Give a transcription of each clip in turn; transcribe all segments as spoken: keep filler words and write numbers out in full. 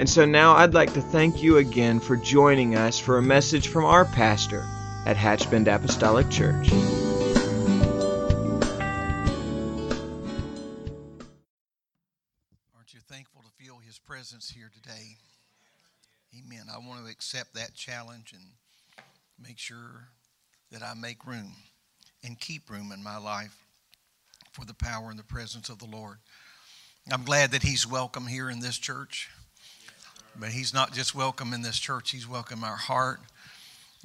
And so now I'd like to thank you again for joining us for a message from our pastor at Hatch Bend Apostolic Church. Aren't you thankful to feel his presence here today? Amen. I want to accept that challenge and make sure that I make room and keep room in my life for the power and the presence of the Lord. I'm glad that he's welcome here in this church. But he's not just welcome in this church, he's welcome in our heart,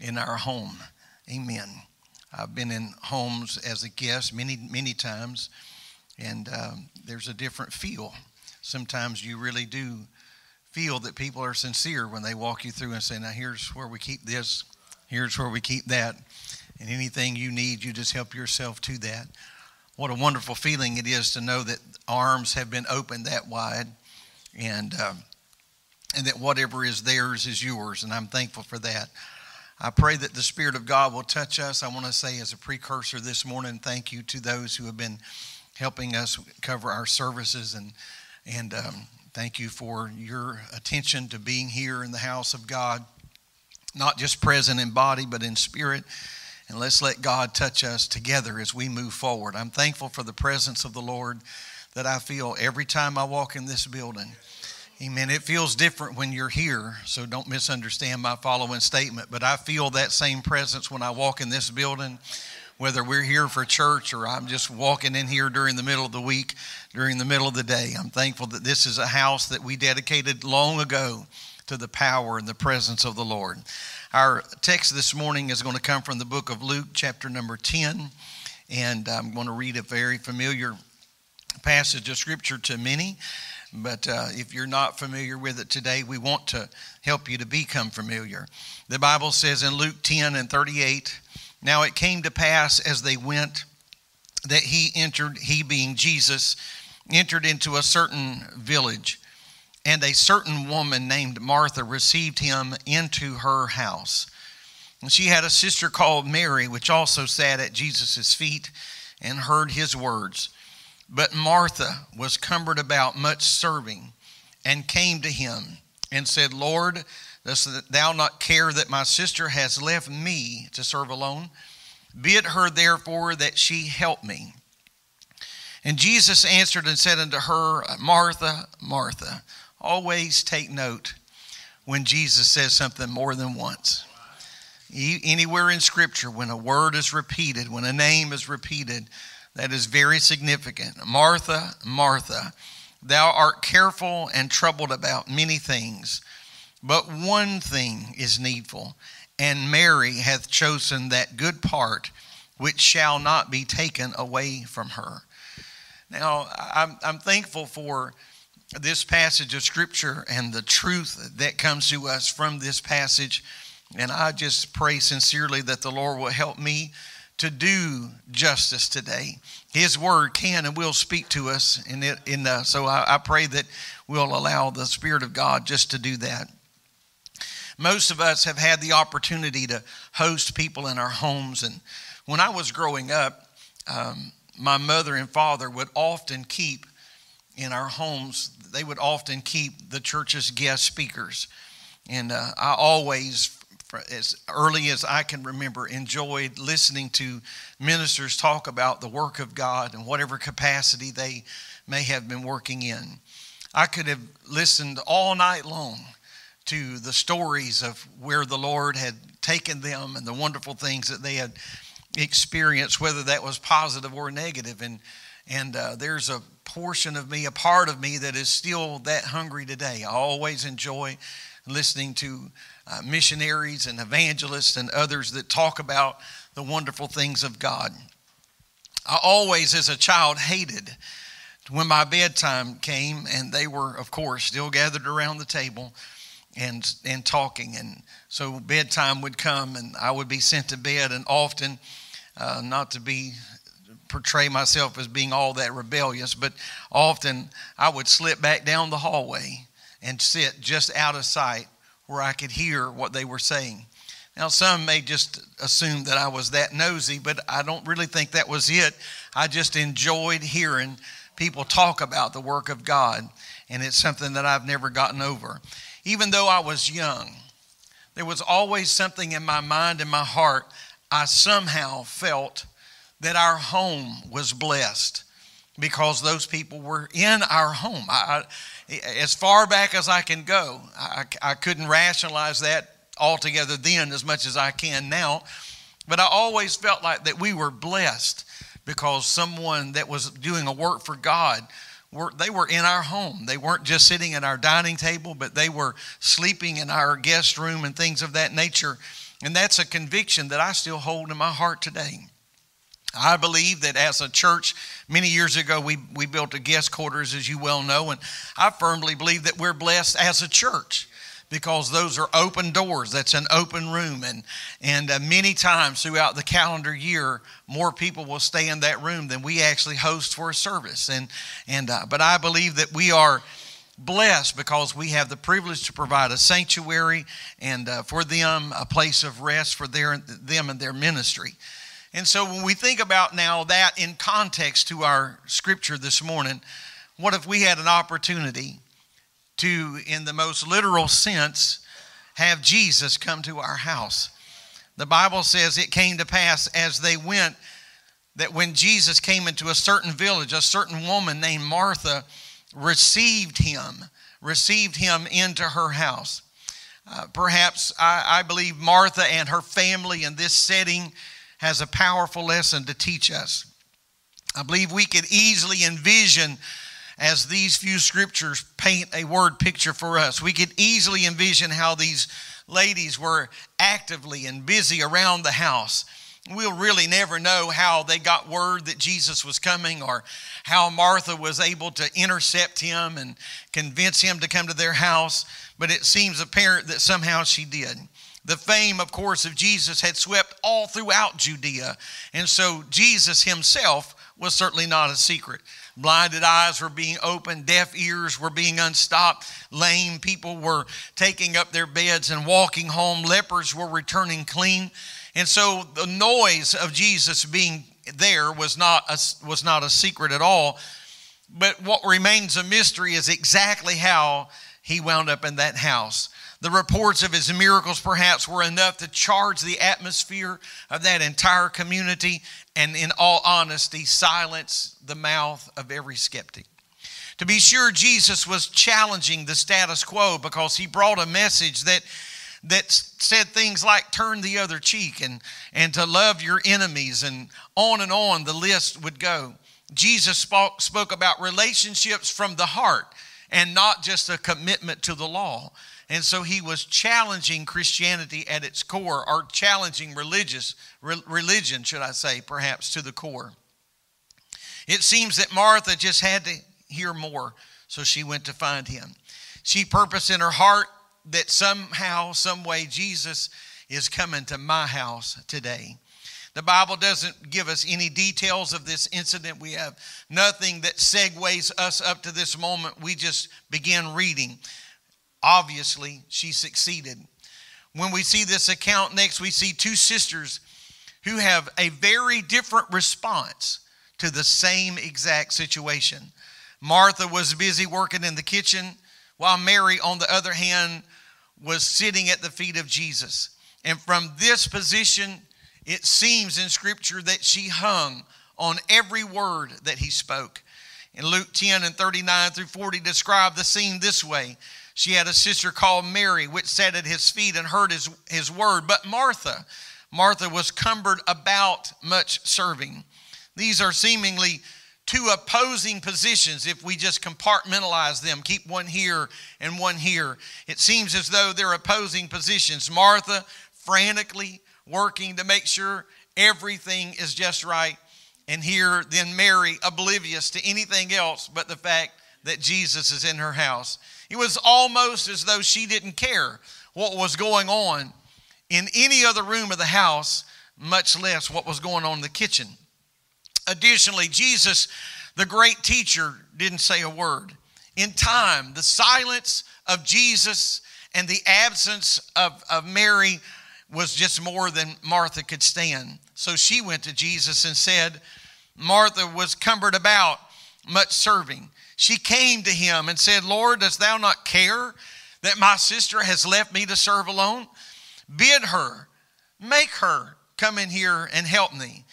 in our home. Amen. I've been in homes as a guest many, many times, and um, there's a different feel. Sometimes you really do feel that people are sincere when they walk you through and say, now here's where we keep this, here's where we keep that, and anything you need, you just help yourself to that. What a wonderful feeling it is to know that arms have been opened that wide, and um, and that whatever is theirs is yours, and I'm thankful for that. I pray that the Spirit of God will touch us. I want to say as a precursor this morning, thank you to those who have been helping us cover our services, and and um, thank you for your attention to being here in the house of God, not just present in body, but in spirit, and let's let God touch us together as we move forward. I'm thankful for the presence of the Lord that I feel every time I walk in this building. Amen. It feels different when you're here, so don't misunderstand my following statement. But I feel that same presence when I walk in this building, whether we're here for church or I'm just walking in here during the middle of the week, during the middle of the day. I'm thankful that this is a house that we dedicated long ago to the power and the presence of the Lord. Our text this morning is going to come from the book of Luke, chapter number ten. And I'm going to read a very familiar passage of Scripture to many. But uh, if you're not familiar with it today, we want to help you to become familiar. The Bible says in Luke ten and thirty-eight, now it came to pass as they went that he entered, he being Jesus, entered into a certain village. And a certain woman named Martha received him into her house. And she had a sister called Mary, which also sat at Jesus' feet and heard his words. But Martha was cumbered about much serving, and came to him and said, Lord, dost thou not care that my sister has left me to serve alone? Bid her therefore that she help me. And Jesus answered and said unto her, Martha, Martha. Always take note when Jesus says something more than once. Anywhere in Scripture, when a word is repeated, when a name is repeated, that is very significant. Martha, Martha, thou art careful and troubled about many things, but one thing is needful, and Mary hath chosen that good part which shall not be taken away from her. Now, I'm, I'm thankful for this passage of Scripture and the truth that comes to us from this passage, and I just pray sincerely that the Lord will help me to do justice today. His word can and will speak to us, and in in, uh, so I, I pray that we'll allow the Spirit of God just to do that. Most of us have had the opportunity to host people in our homes, and when I was growing up, um, my mother and father would often keep in our homes, they would often keep the church's guest speakers, and uh, I always, as early as I can remember, enjoyed listening to ministers talk about the work of God in whatever capacity they may have been working in. I could have listened all night long to the stories of where the Lord had taken them and the wonderful things that they had experienced, whether that was positive or negative. And and uh, there's a portion of me, a part of me that is still that hungry today. I always enjoy listening to Uh, missionaries and evangelists and others that talk about the wonderful things of God. I always, as a child, hated when my bedtime came, and they were, of course, still gathered around the table and and talking. And so bedtime would come, and I would be sent to bed. And often, uh, not to be portray myself as being all that rebellious, but often I would slip back down the hallway and sit just out of sight where I could hear what they were saying. Now, some may just assume that I was that nosy, but I don't really think that was it. I just enjoyed hearing people talk about the work of God, and it's something that I've never gotten over. Even though I was young, there was always something in my mind and my heart. I somehow felt that our home was blessed because those people were in our home. I, I, as far back as I can go, I, I couldn't rationalize that altogether then as much as I can now, but I always felt like that we were blessed because someone that was doing a work for God, were, they were in our home. They weren't just sitting at our dining table, but they were sleeping in our guest room and things of that nature. And that's a conviction that I still hold in my heart today. I believe that as a church, many years ago, we, we built a guest quarters, as you well know, and I firmly believe that we're blessed as a church, because those are open doors. That's an open room. And, and uh, many times throughout the calendar year, more people will stay in that room than we actually host for a service. And, and, uh, but I believe that we are blessed because we have the privilege to provide a sanctuary and uh, for them a place of rest for their, them and their ministry. And so when we think about now that in context to our scripture this morning, what if we had an opportunity to, in the most literal sense, have Jesus come to our house? The Bible says it came to pass as they went that when Jesus came into a certain village, a certain woman named Martha received him, received him into her house. Uh, perhaps I, I believe Martha and her family in this setting has a powerful lesson to teach us. I believe we could easily envision, as these few scriptures paint a word picture for us, we could easily envision how these ladies were actively and busy around the house. We'll really never know how they got word that Jesus was coming, or how Martha was able to intercept him and convince him to come to their house, but it seems apparent that somehow she did. The fame, of course, of Jesus had swept all throughout Judea, and so Jesus himself was certainly not a secret. Blinded eyes were being opened, deaf ears were being unstopped, lame people were taking up their beds and walking home, lepers were returning clean. And so the noise of Jesus being there was not a, was not a secret at all. But what remains a mystery is exactly how he wound up in that house. The reports of his miracles perhaps were enough to charge the atmosphere of that entire community, and in all honesty, silence the mouth of every skeptic. To be sure, Jesus was challenging the status quo because he brought a message that, that said things like turn the other cheek and, and to love your enemies, and on and on the list would go. Jesus spoke, spoke about relationships from the heart and not just a commitment to the law. And so he was challenging Christianity at its core, or challenging religious re religion, should I say, perhaps, to the core. It seems that Martha just had to hear more, so she went to find him. She purposed in her heart that somehow, some way, Jesus is coming to my house today. The Bible doesn't give us any details of this incident. We have nothing that segues us up to this moment. We just begin reading. Obviously, she succeeded. When we see this account next, we see two sisters who have a very different response to the same exact situation. Martha was busy working in the kitchen, while Mary, on the other hand, was sitting at the feet of Jesus. And from this position, it seems in Scripture that she hung on every word that he spoke. In Luke ten and thirty-nine through forty, describe the scene this way. She had a sister called Mary, which sat at his feet and heard his, his word. But Martha, Martha was cumbered about much serving. These are seemingly two opposing positions if we just compartmentalize them, keep one here and one here. It seems as though they're opposing positions. Martha frantically working to make sure everything is just right, And here then Mary, oblivious to anything else but the fact that Jesus is in her house. It was almost as though she didn't care what was going on in any other room of the house, much less what was going on in the kitchen. Additionally, Jesus, the great teacher, didn't say a word. In time, the silence of Jesus and the absence of, of Mary was just more than Martha could stand. So she went to Jesus and said, Martha was cumbered about much serving. She came to him and said, Lord, dost thou not care that my sister has left me to serve alone? Bid her, make her come in here and help me.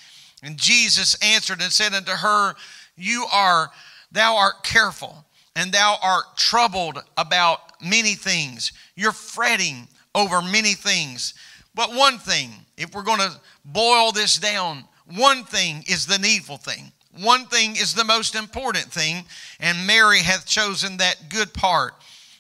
And Jesus answered and said unto her, You are, thou art careful, and thou art troubled about many things. You're fretting over many things. But one thing, if we're going to boil this down, one thing is the needful thing. One thing is the most important thing, and Mary hath chosen that good part,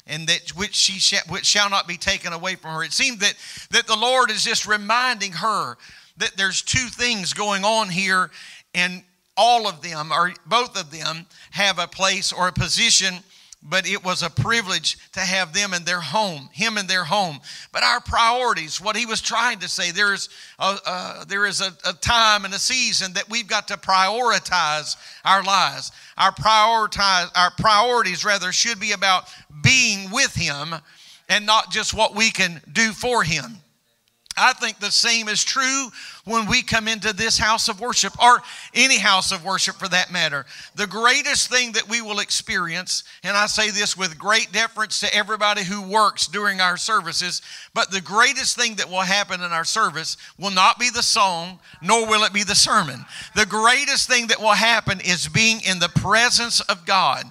and that which she shall, which shall not be taken away from her. It seemed that, that the Lord is just reminding her that there's two things going on here, and all of them, or both of them, have a place or a position, but it was a privilege to have them in their home, him in their home. But our priorities, what he was trying to say, there is a, uh, there is a, a time and a season that we've got to prioritize our lives. Our prioritize our priorities rather should be about being with him and not just what we can do for him. I think the same is true when we come into this house of worship, or any house of worship for that matter. The greatest thing that we will experience, and I say this with great deference to everybody who works during our services, but the greatest thing that will happen in our service will not be the song, nor will it be the sermon. The greatest thing that will happen is being in the presence of God.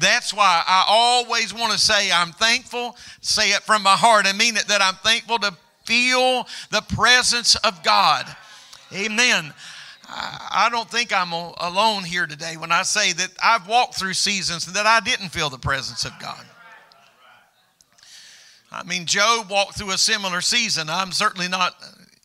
That's why I always want to say I'm thankful, say it from my heart and mean it, that I'm thankful to feel the presence of God. Amen. I don't think I'm alone here today when I say that I've walked through seasons that I didn't feel the presence of God. I mean, Job walked through a similar season. I'm certainly not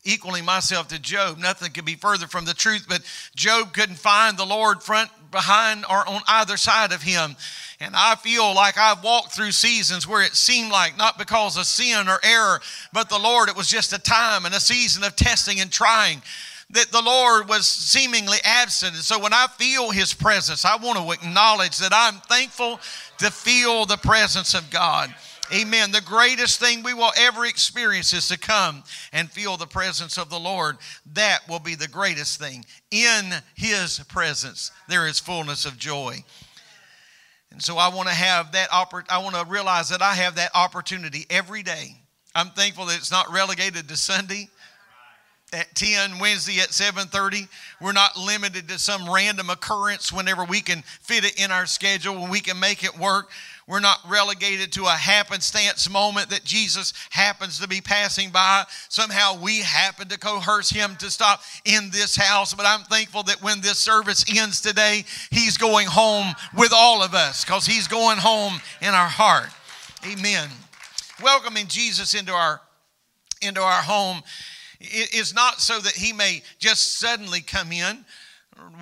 equaling myself to Job. Nothing could be further from the truth, but Job couldn't find the Lord front, behind, or on either side of him. And I feel like I've walked through seasons where it seemed like, not because of sin or error, but the Lord, it was just a time and a season of testing and trying, that the Lord was seemingly absent. And so when I feel his presence, I want to acknowledge that I'm thankful to feel the presence of God. Amen. The greatest thing we will ever experience is to come and feel the presence of the Lord. That will be the greatest thing. In his presence, there is fullness of joy. And so I want to have that oppor- I want to realize that I have that opportunity every day. I'm thankful that it's not relegated to Sunday at ten, Wednesday at seven thirty. We're not limited to some random occurrence whenever we can fit it in our schedule, when we can make it work. We're not relegated to a happenstance moment that Jesus happens to be passing by. Somehow we happen to coerce him to stop in this house. But I'm thankful that when this service ends today, he's going home with all of us, because he's going home in our heart. Amen. Welcoming Jesus into our, into our home is not so that he may just suddenly come in.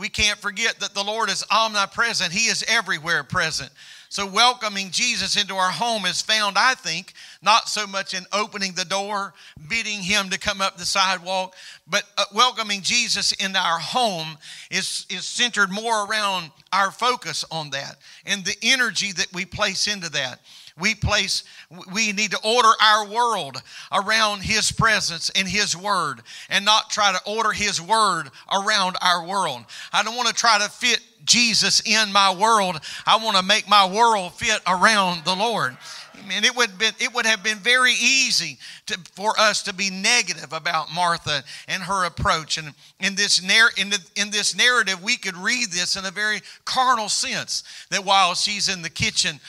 We can't forget that the Lord is omnipresent. He is everywhere present. So welcoming Jesus into our home is found, I think, not so much in opening the door, bidding him to come up the sidewalk, but welcoming Jesus into our home is, is centered more around our focus on that and the energy that we place into that. We place, we need to order our world around his presence and his word, and not try to order his word around our world. I don't want to try to fit Jesus in my world. I want to make my world fit around the Lord. Amen. It would been, it would have been very easy to, for us to be negative about Martha and her approach. And in this, narr- in, the, in this narrative, we could read this in a very carnal sense, that while she's in the kitchen,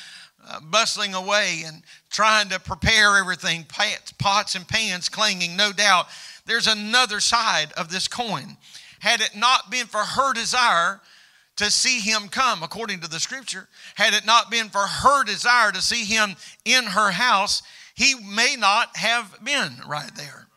Uh, bustling away and trying to prepare everything, pots and pans clanging, no doubt, there's another side of this coin. Had it not been for her desire to see him come, according to the scripture, had it not been for her desire to see him in her house, he may not have been right there.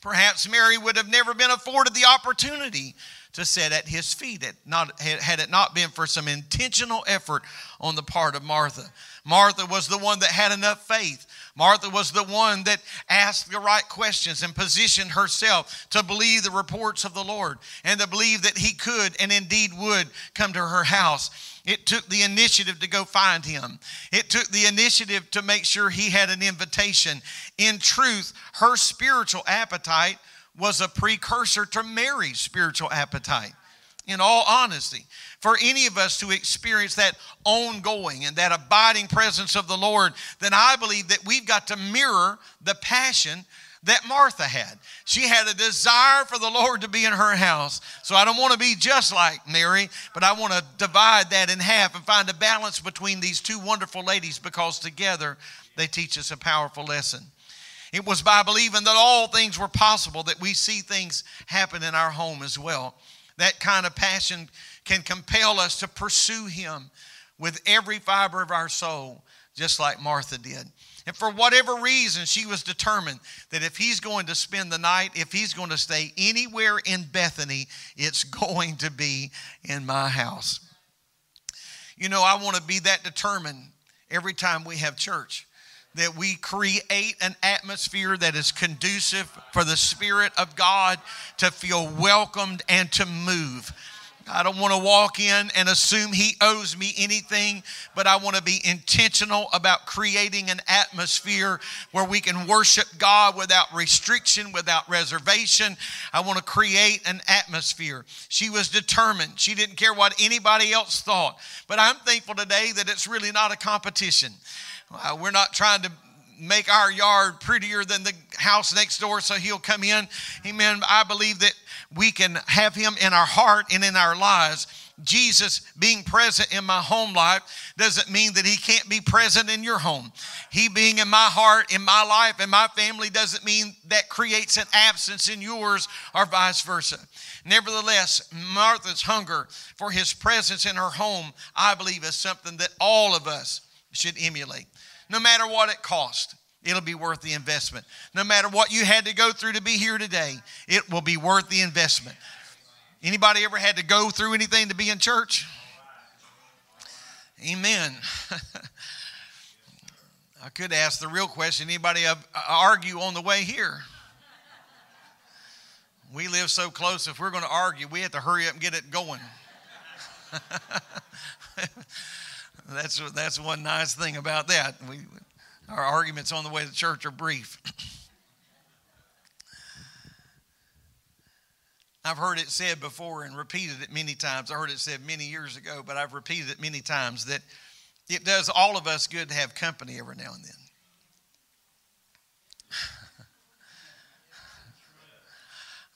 Perhaps Mary would have never been afforded the opportunity to sit at his feet, had, not, had it not been for some intentional effort on the part of Martha. Martha was the one that had enough faith. Martha was the one that asked the right questions and positioned herself to believe the reports of the Lord and to believe that he could and indeed would come to her house. It took the initiative to go find him. It took the initiative to make sure he had an invitation. In truth, her spiritual appetite was a precursor to Mary's spiritual appetite, in all honesty. For any of us to experience that ongoing and that abiding presence of the Lord, then I believe that we've got to mirror the passion that Martha had. She had a desire for the Lord to be in her house. So I don't want to be just like Mary, but I want to divide that in half and find a balance between these two wonderful ladies, because together they teach us a powerful lesson. It was by believing that all things were possible that we see things happen in our home as well. That kind of passion can compel us to pursue him with every fiber of our soul, just like Martha did. And for whatever reason, she was determined that if he's going to spend the night, if he's going to stay anywhere in Bethany, it's going to be in my house. You know, I want to be that determined every time we have church, that we create an atmosphere that is conducive for the Spirit of God to feel welcomed and to move. I don't want to walk in and assume he owes me anything, but I want to be intentional about creating an atmosphere where we can worship God without restriction, without reservation. I want to create an atmosphere. She was determined. She didn't care what anybody else thought. But I'm thankful today that it's really not a competition. Uh, we're not trying to make our yard prettier than the house next door so he'll come in. Amen. I believe that we can have him in our heart and in our lives. Jesus being present in my home life doesn't mean that he can't be present in your home. He being in my heart, in my life, in my family doesn't mean that creates an absence in yours or vice versa. Nevertheless, Martha's hunger for his presence in her home, I believe, is something that all of us should emulate. No matter what it costs, it'll be worth the investment. No matter what you had to go through to be here today, it will be worth the investment. Anybody ever had to go through anything to be in church? Amen. I could ask the real question. Anybody argue on the way here? We live so close, if we're going to argue, we have to hurry up and get it going. That's, that's one nice thing about that. We, our arguments on the way to church are brief. I've heard it said before and repeated it many times. I heard it said many years ago, but I've repeated it many times, that it does all of us good to have company every now and then.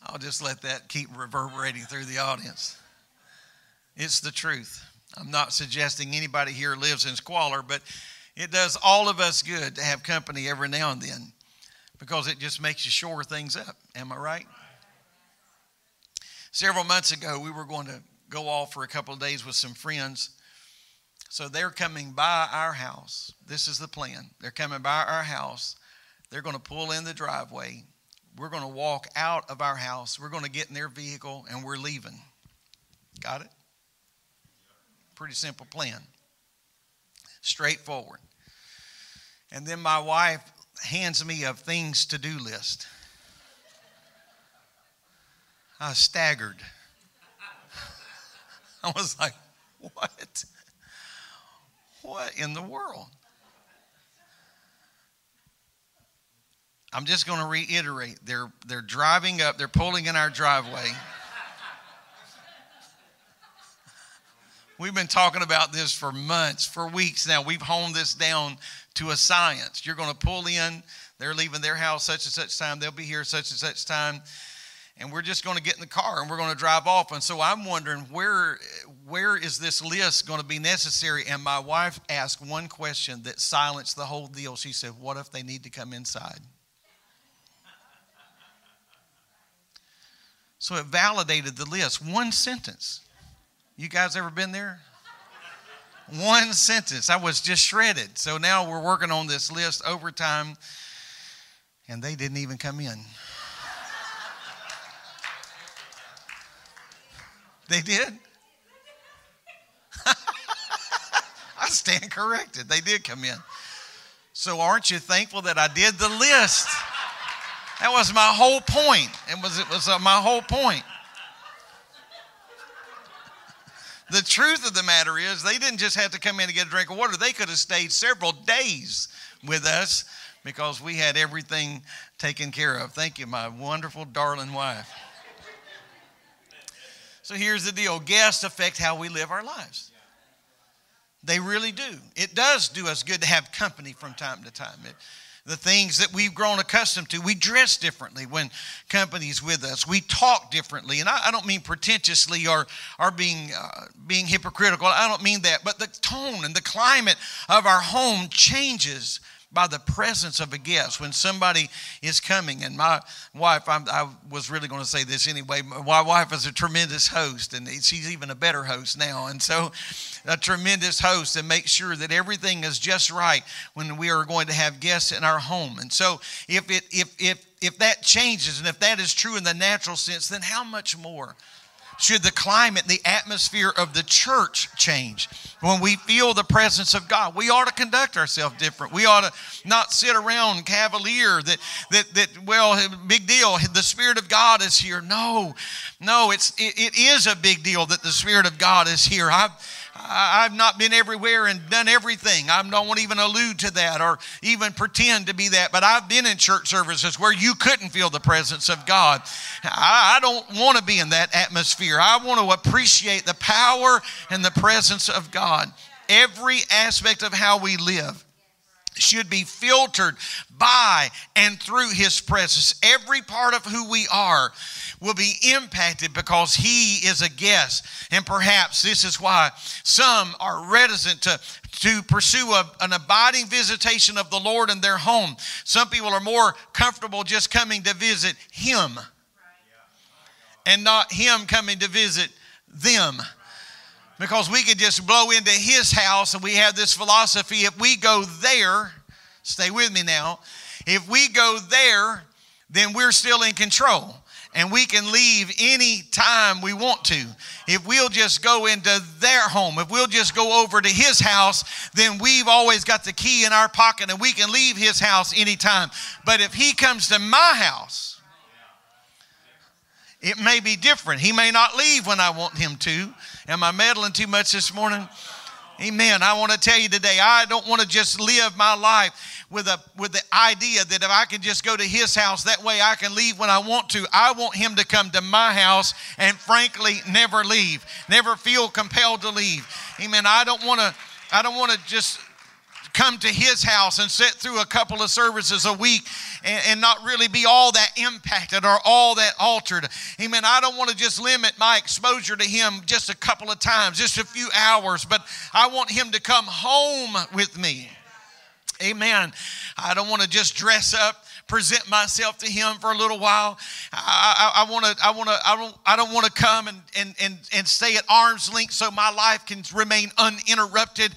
I'll just let that keep reverberating through the audience. It's the truth. I'm not suggesting anybody here lives in squalor, but it does all of us good to have company every now and then, because it just makes you shore things up. Am I right? Several months ago, we were going to go off for a couple of days with some friends. So they're coming by our house. This is the plan. They're coming by our house. They're going to pull in the driveway. We're going to walk out of our house. We're going to get in their vehicle, and we're leaving. Got it? Pretty simple plan, straightforward. And then my wife hands me a things to do list. I was staggered. I was like, what? What in the world? I'm just going to reiterate, they're, they're driving up, they're pulling in our driveway. We've been talking about this for months, for weeks now. We've honed this down to a science. You're going to pull in. They're leaving their house such and such time. They'll be here such and such time. And we're just going to get in the car and we're going to drive off. And so I'm wondering, where, where is this list going to be necessary? And my wife asked one question that silenced the whole deal. She said, what if they need to come inside? So it validated the list. One sentence. You guys ever been there? One sentence. I was just shredded. So now we're working on this list overtime, and they didn't even come in. They did? I stand corrected. They did come in. So aren't you thankful that I did the list? That was my whole point. It was, it was uh, my whole point. The truth of the matter is they didn't just have to come in to get a drink of water. They could have stayed several days with us because we had everything taken care of. Thank you, my wonderful, darling wife. So here's the deal. Guests affect how we live our lives. They really do. It does do us good to have company from time to time. It, the things that we've grown accustomed to, we dress differently when company's with us. We talk differently. And I, I don't mean pretentiously or, or being, uh, being hypocritical. I don't mean that. But the tone and the climate of our home changes by the presence of a guest. When somebody is coming, and my wife, I'm, I was really going to say this anyway, my wife is a tremendous host, and she's even a better host now, and so a tremendous host, and make sure that everything is just right when we are going to have guests in our home. And so if it, if if if that changes, and if that is true in the natural sense, then how much more should the climate, the atmosphere of the church change? When we feel the presence of God, we ought to conduct ourselves different. We ought to not sit around cavalier that, that, that well, big deal, the Spirit of God is here. No, no, it's, it, it is a big deal that the Spirit of God is here. I've, I've not been everywhere and done everything. I don't even allude to that or even pretend to be that, but I've been in church services where you couldn't feel the presence of God. I don't want to be in that atmosphere. I want to appreciate the power and the presence of God. Every aspect of how we live should be filtered by and through His presence. Every part of who we are will be impacted because He is a guest. And perhaps this is why some are reticent to, to pursue a, an abiding visitation of the Lord in their home. Some people are more comfortable just coming to visit Him and not Him coming to visit them. Because we could just blow into His house, and we have this philosophy, if we go there, stay with me now, if we go there, then we're still in control, and we can leave any time we want to. If we'll just go into their home, if we'll just go over to His house, then we've always got the key in our pocket, and we can leave His house anytime. But if He comes to my house, it may be different. He may not leave when I want Him to. Am I meddling too much this morning? Amen. I want to tell you today, I don't want to just live my life with a with the idea that if I can just go to His house, that way I can leave when I want to. I want Him to come to my house and frankly never leave, never feel compelled to leave. Amen. I don't want to, I don't want to just come to His house and sit through a couple of services a week and, and not really be all that impacted or all that altered. Amen. I don't want to just limit my exposure to Him just a couple of times, just a few hours, but I want Him to come home with me. Amen. I don't want to just dress up, present myself to Him for a little while. I want to, I want to, I don't, I don't want to come and, and, and, and stay at arm's length so my life can remain uninterrupted.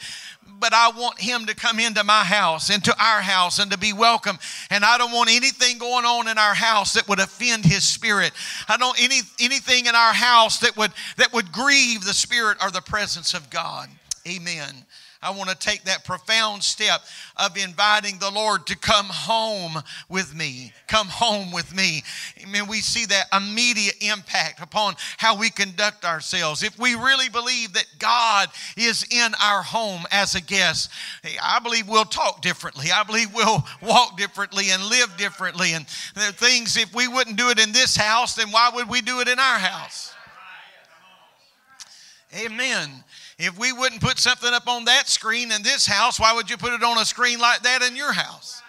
But I want Him to come into my house, into our house, and to be welcome. And I don't want anything going on in our house that would offend His Spirit. I don't any anything in our house that would that would grieve the Spirit or the presence of God. Amen. I want to take that profound step of inviting the Lord to come home with me. Come home with me. Amen. We see that immediate impact upon how we conduct ourselves. If we really believe that God is in our home as a guest, I believe we'll talk differently. I believe we'll walk differently and live differently. And there are things, if we wouldn't do it in this house, then why would we do it in our house? Amen. If we wouldn't put something up on that screen in this house, why would you put it on a screen like that in your house?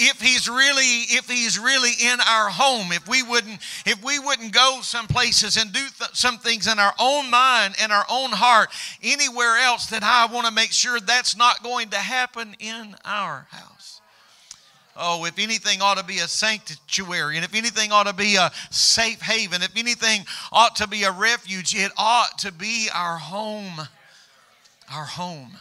If he's really, if he's really in our home, if we wouldn't, if we wouldn't go some places and do th- some things in our own mind and our own heart anywhere else, then I want to make sure that's not going to happen in our house. Oh, if anything ought to be a sanctuary, and if anything ought to be a safe haven, if anything ought to be a refuge, it ought to be our home. Our home.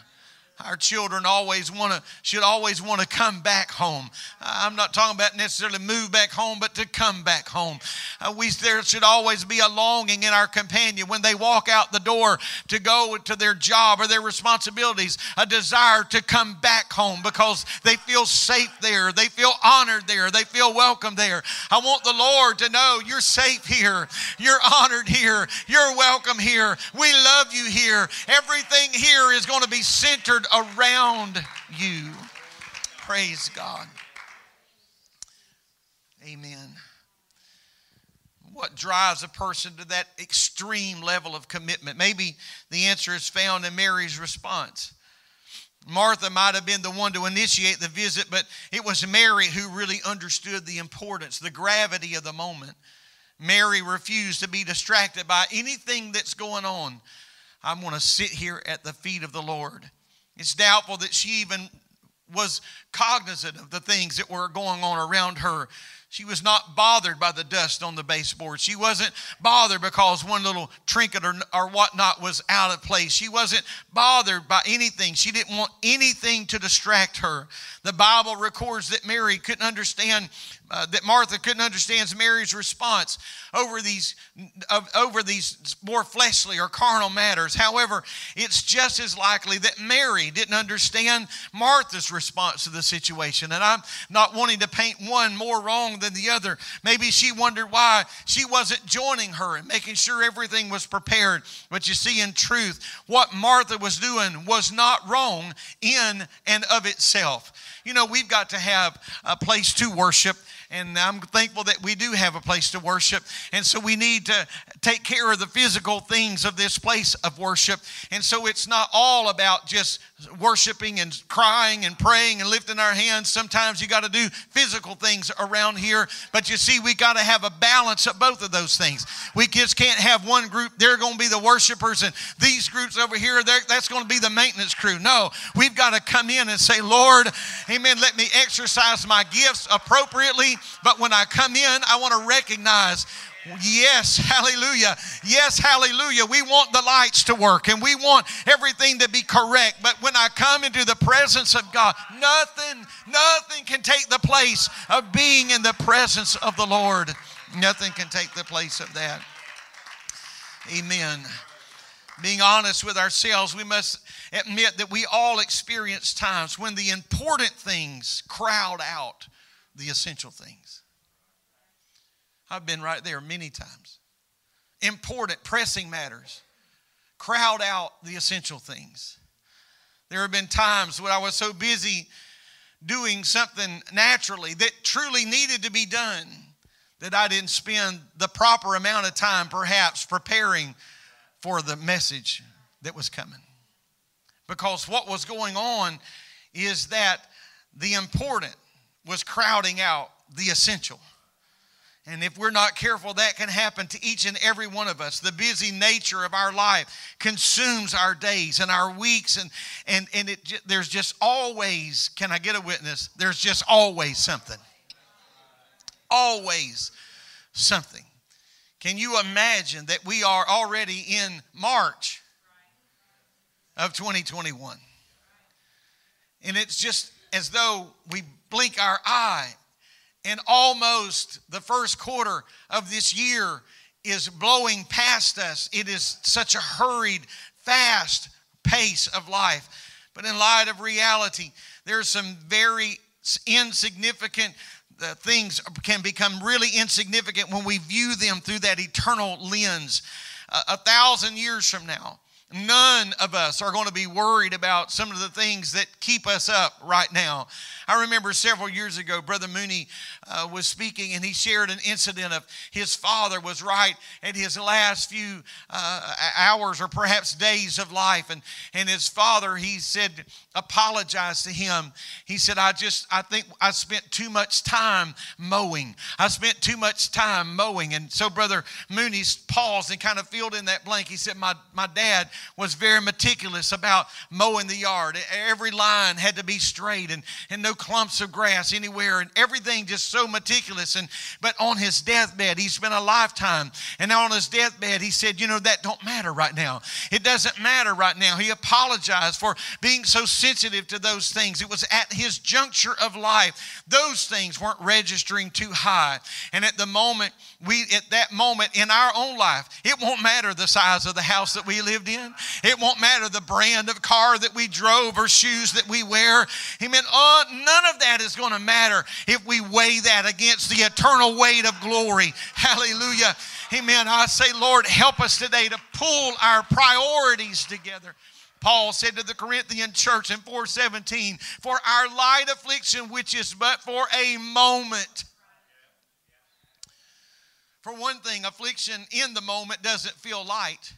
Our children always want to, should always want to come back home. I'm not talking about necessarily move back home, but to come back home. Uh, we, there should always be a longing in our companion when they walk out the door to go to their job or their responsibilities, a desire to come back home because they feel safe there. They feel honored there. They feel welcome there. I want the Lord to know you're safe here. You're honored here. You're welcome here. We love you here. Everything here is going to be centered around you. Praise God. Amen. What drives a person to that extreme level of commitment? Maybe the answer is found in Mary's response. Martha might have been the one to initiate the visit, but it was Mary who really understood the importance, the gravity of the moment. Mary refused to be distracted by anything that's going on. I'm going to sit here at the feet of the Lord. It's doubtful that she even was cognizant of the things that were going on around her. She was not bothered by the dust on the baseboard. She wasn't bothered because one little trinket or, or whatnot was out of place. She wasn't bothered by anything. She didn't want anything to distract her. The Bible records that Mary couldn't understand, uh, that Martha couldn't understand Mary's response over these, uh, over these more fleshly or carnal matters. However, it's just as likely that Mary didn't understand Martha's response to the situation. And I'm not wanting to paint one more wrong than the other. Maybe she wondered why she wasn't joining her and making sure everything was prepared. But you see, in truth, what Martha was doing was not wrong in and of itself. You know, we've got to have a place to worship, and I'm thankful that we do have a place to worship. And so we need to take care of the physical things of this place of worship. And so it's not all about just worshiping and crying and praying and lifting our hands. Sometimes you got to do physical things around here. But you see, we got to have a balance of both of those things. We just can't have one group, they're going to be the worshipers, and these groups over here, that's going to be the maintenance crew. No, we've got to come in and say, Lord, amen, let me exercise my gifts appropriately. But when I come in, I want to recognize, yes, hallelujah, yes, hallelujah. We want the lights to work, and we want everything to be correct. But when I come into the presence of God, nothing, nothing can take the place of being in the presence of the Lord. Nothing can take the place of that. Amen. Being honest with ourselves, we must admit that we all experience times when the important things crowd out the essential things. I've been right there many times. Important, pressing matters crowd out the essential things. There have been times when I was so busy doing something naturally that truly needed to be done that I didn't spend the proper amount of time perhaps preparing for the message that was coming. Because what was going on is that the important was crowding out the essential. And if we're not careful, that can happen to each and every one of us. The busy nature of our life consumes our days and our weeks, and and and it, there's just always, can I get a witness? There's just always something. Always something. Can you imagine that we are already in March of twenty twenty-one? And it's just as though we blink our eye, and almost the first quarter of this year is blowing past us. It is such a hurried, fast pace of life. But in light of reality, there's some very insignificant uh, things can become really insignificant when we view them through that eternal lens. Uh, a thousand years from now, none of us are going to be worried about some of the things that keep us up right now. I remember several years ago, Brother Mooney uh, was speaking, and he shared an incident of his father was right at his last few uh, hours or perhaps days of life. And, and his father, he said, apologized to him. He said, I just, I think I spent too much time mowing. I spent too much time mowing. And so Brother Mooney paused and kind of filled in that blank. He said, my, my dad was very meticulous about mowing the yard. Every line had to be straight and, and no clumps of grass anywhere, and everything just so meticulous. And but on his deathbed, he spent a lifetime. And now on his deathbed, he said, you know, that don't matter right now. It doesn't matter right now. He apologized for being so sensitive to those things. It was at his juncture of life. Those things weren't registering too high. And at the moment, we at that moment in our own life, it won't matter the size of the house that we lived in. It won't matter the brand of car that we drove or shoes that we wear. He meant, oh, none of that is going to matter if we weigh that against the eternal weight of glory. Hallelujah. Amen. I say, Lord, help us today to pull our priorities together. Paul said to the Corinthian church in four seventeen, for our light affliction, which is but for a moment. For one thing, affliction in the moment doesn't feel light,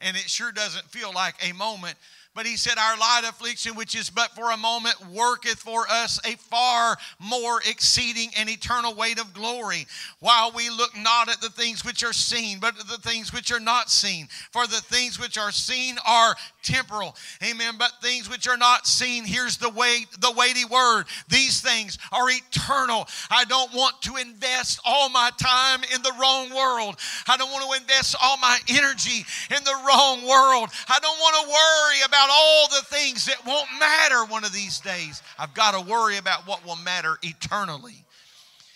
and it sure doesn't feel like a moment. But he said, our light affliction, which is but for a moment, worketh for us a far more exceeding and eternal weight of glory. While we look not at the things which are seen, but at the things which are not seen. For the things which are seen are temporal. Amen. But things which are not seen, here's the weight, the weighty word. These things are eternal. I don't want to invest all my time in the wrong world. I don't want to invest all my energy in the wrong world. I don't want to worry about all the things that won't matter one of these days. I've got to worry about what will matter eternally.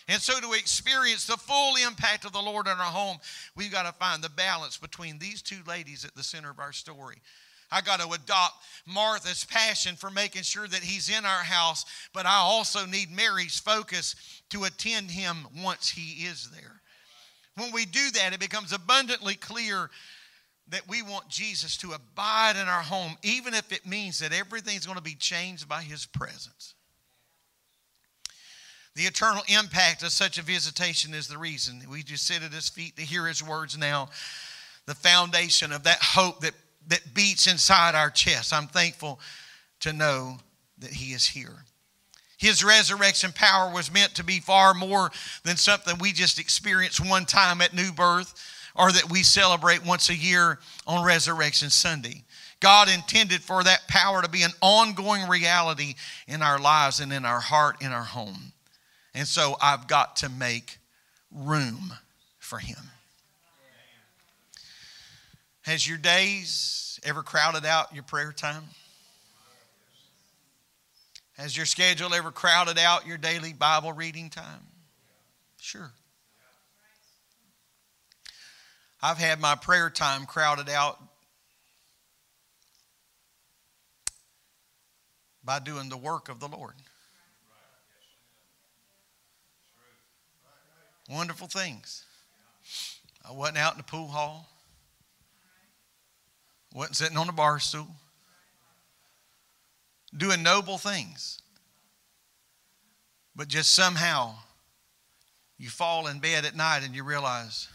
And so to experience the full impact of the Lord in our home, we've got to find the balance between these two ladies at the center of our story. I got to adopt Martha's passion for making sure that he's in our house, but I also need Mary's focus to attend him once he is there. When we do that, it becomes abundantly clear that we want Jesus to abide in our home, even if it means that everything's going to be changed by his presence. The eternal impact of such a visitation is the reason we just sit at his feet to hear his words now. The foundation of that hope that, that beats inside our chest. I'm thankful to know that he is here. His resurrection power was meant to be far more than something we just experienced one time at new birth, or that we celebrate once a year on Resurrection Sunday. God intended for that power to be an ongoing reality in our lives and in our heart, in our home. And so I've got to make room for him. Has your days ever crowded out your prayer time? Has your schedule ever crowded out your daily Bible reading time? Sure. I've had my prayer time crowded out by doing the work of the Lord. Wonderful things. I wasn't out in the pool hall. Wasn't sitting on a bar stool. Doing noble things. But just somehow you fall in bed at night and you realize,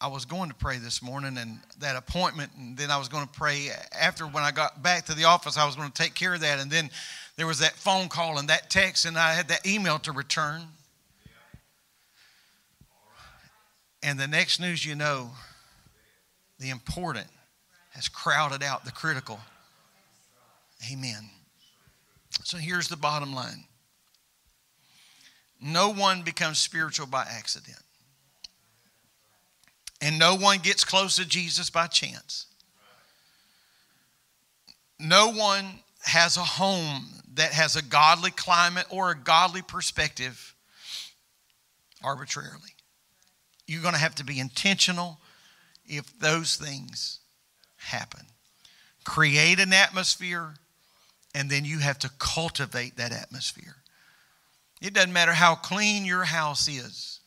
I was going to pray this morning and that appointment, and then I was going to pray after when I got back to the office. I was going to take care of that, and then there was that phone call and that text, and I had that email to return. And the next news you know, the important has crowded out the critical. Amen. So here's the bottom line. No one becomes spiritual by accident. And no one gets close to Jesus by chance. No one has a home that has a godly climate or a godly perspective arbitrarily. You're going to have to be intentional if those things happen. Create an atmosphere, and then you have to cultivate that atmosphere. It doesn't matter how clean your house is.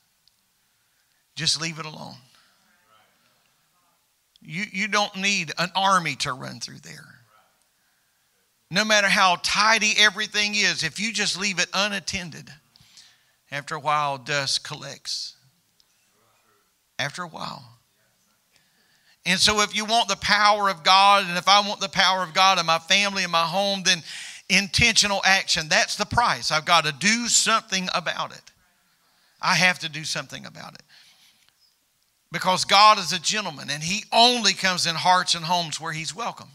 Just leave it alone. You, you don't need an army to run through there. No matter how tidy everything is, if you just leave it unattended, after a while, dust collects. After a while. And so if you want the power of God, and if I want the power of God in my family and my home, then intentional action, that's the price. I've got to do something about it. I have to do something about it. Because God is a gentleman, and He only comes in hearts and homes where He's welcome.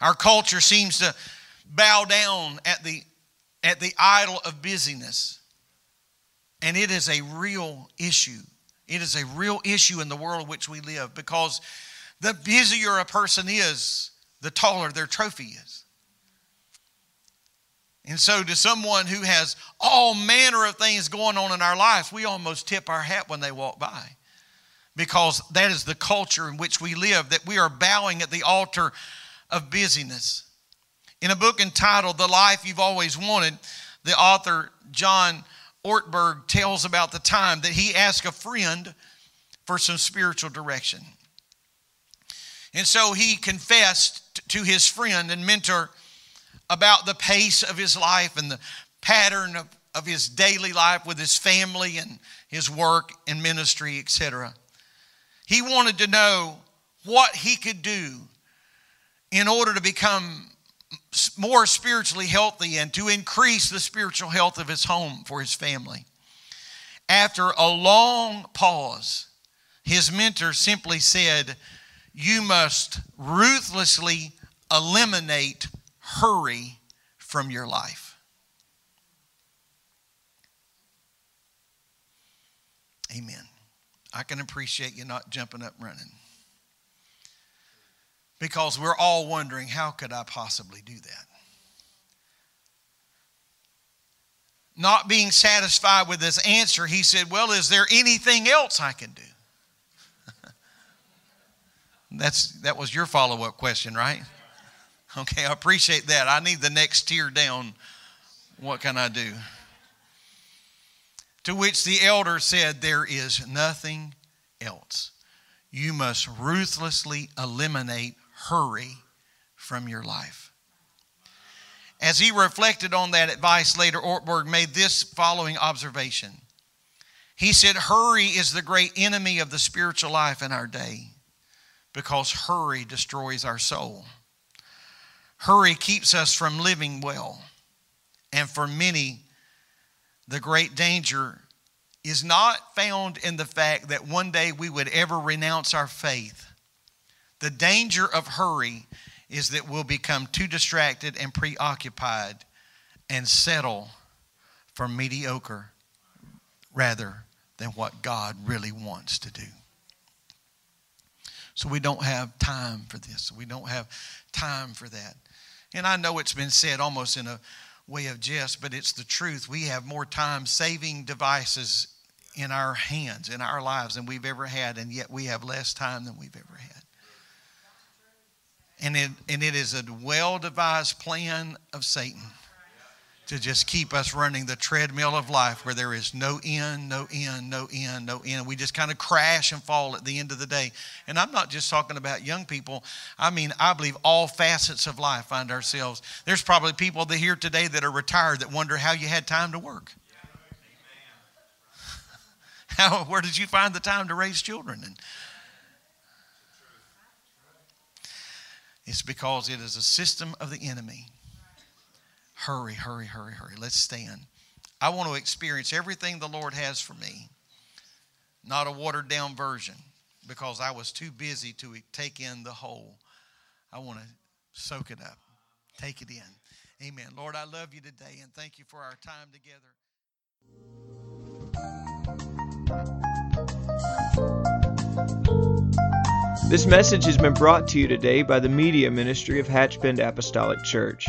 Our culture seems to bow down at the, at the idol of busyness. And it is a real issue. It is a real issue in the world in which we live, because the busier a person is, the taller their trophy is. And so to someone who has all manner of things going on in our life, we almost tip our hat when they walk by, because that is the culture in which we live, that we are bowing at the altar of busyness. In a book entitled The Life You've Always Wanted, the author John Ortberg tells about the time that he asked a friend for some spiritual direction. And so he confessed to his friend and mentor about the pace of his life and the pattern of, of his daily life with his family and his work and ministry, et cetera. He wanted to know what he could do in order to become more spiritually healthy and to increase the spiritual health of his home for his family. After a long pause, his mentor simply said, "You must ruthlessly eliminate hurry from your life." Amen. I can appreciate you not jumping up running, because we're all wondering, how could I possibly do that? Not being satisfied with his answer, he said, "Well, is there anything else I can do?" That's, that was your follow-up question, right? Okay, I appreciate that. I need the next tier down. What can I do? To which the elder said, "There is nothing else. You must ruthlessly eliminate hurry from your life." As he reflected on that advice later, Ortberg made this following observation. He said, "Hurry is the great enemy of the spiritual life in our day, because hurry destroys our soul. Hurry keeps us from living well. And for many, the great danger is not found in the fact that one day we would ever renounce our faith. The danger of hurry is that we'll become too distracted and preoccupied and settle for mediocre rather than what God really wants to do." So we don't have time for this. We don't have time for that. And I know it's been said almost in a way of jest, but it's the truth. We have more time saving devices in our hands, in our lives, than we've ever had, and yet we have less time than we've ever had. And it, and it is a well-devised plan of Satan to just keep us running the treadmill of life where there is no end, no end, no end, no end. We just kind of crash and fall at the end of the day. And I'm not just talking about young people. I mean, I believe all facets of life find ourselves. There's probably people that here today that are retired that wonder how you had time to work. How, where did you find the time to raise children? And it's because it is a system of the enemy. Hurry, hurry, hurry, hurry. Let's stand. I want to experience everything the Lord has for me, not a watered-down version, because I was too busy to take in the whole. I want to soak it up, take it in. Amen. Lord, I love you today, and thank you for our time together. This message has been brought to you today by the media ministry of Hatch Bend Apostolic Church.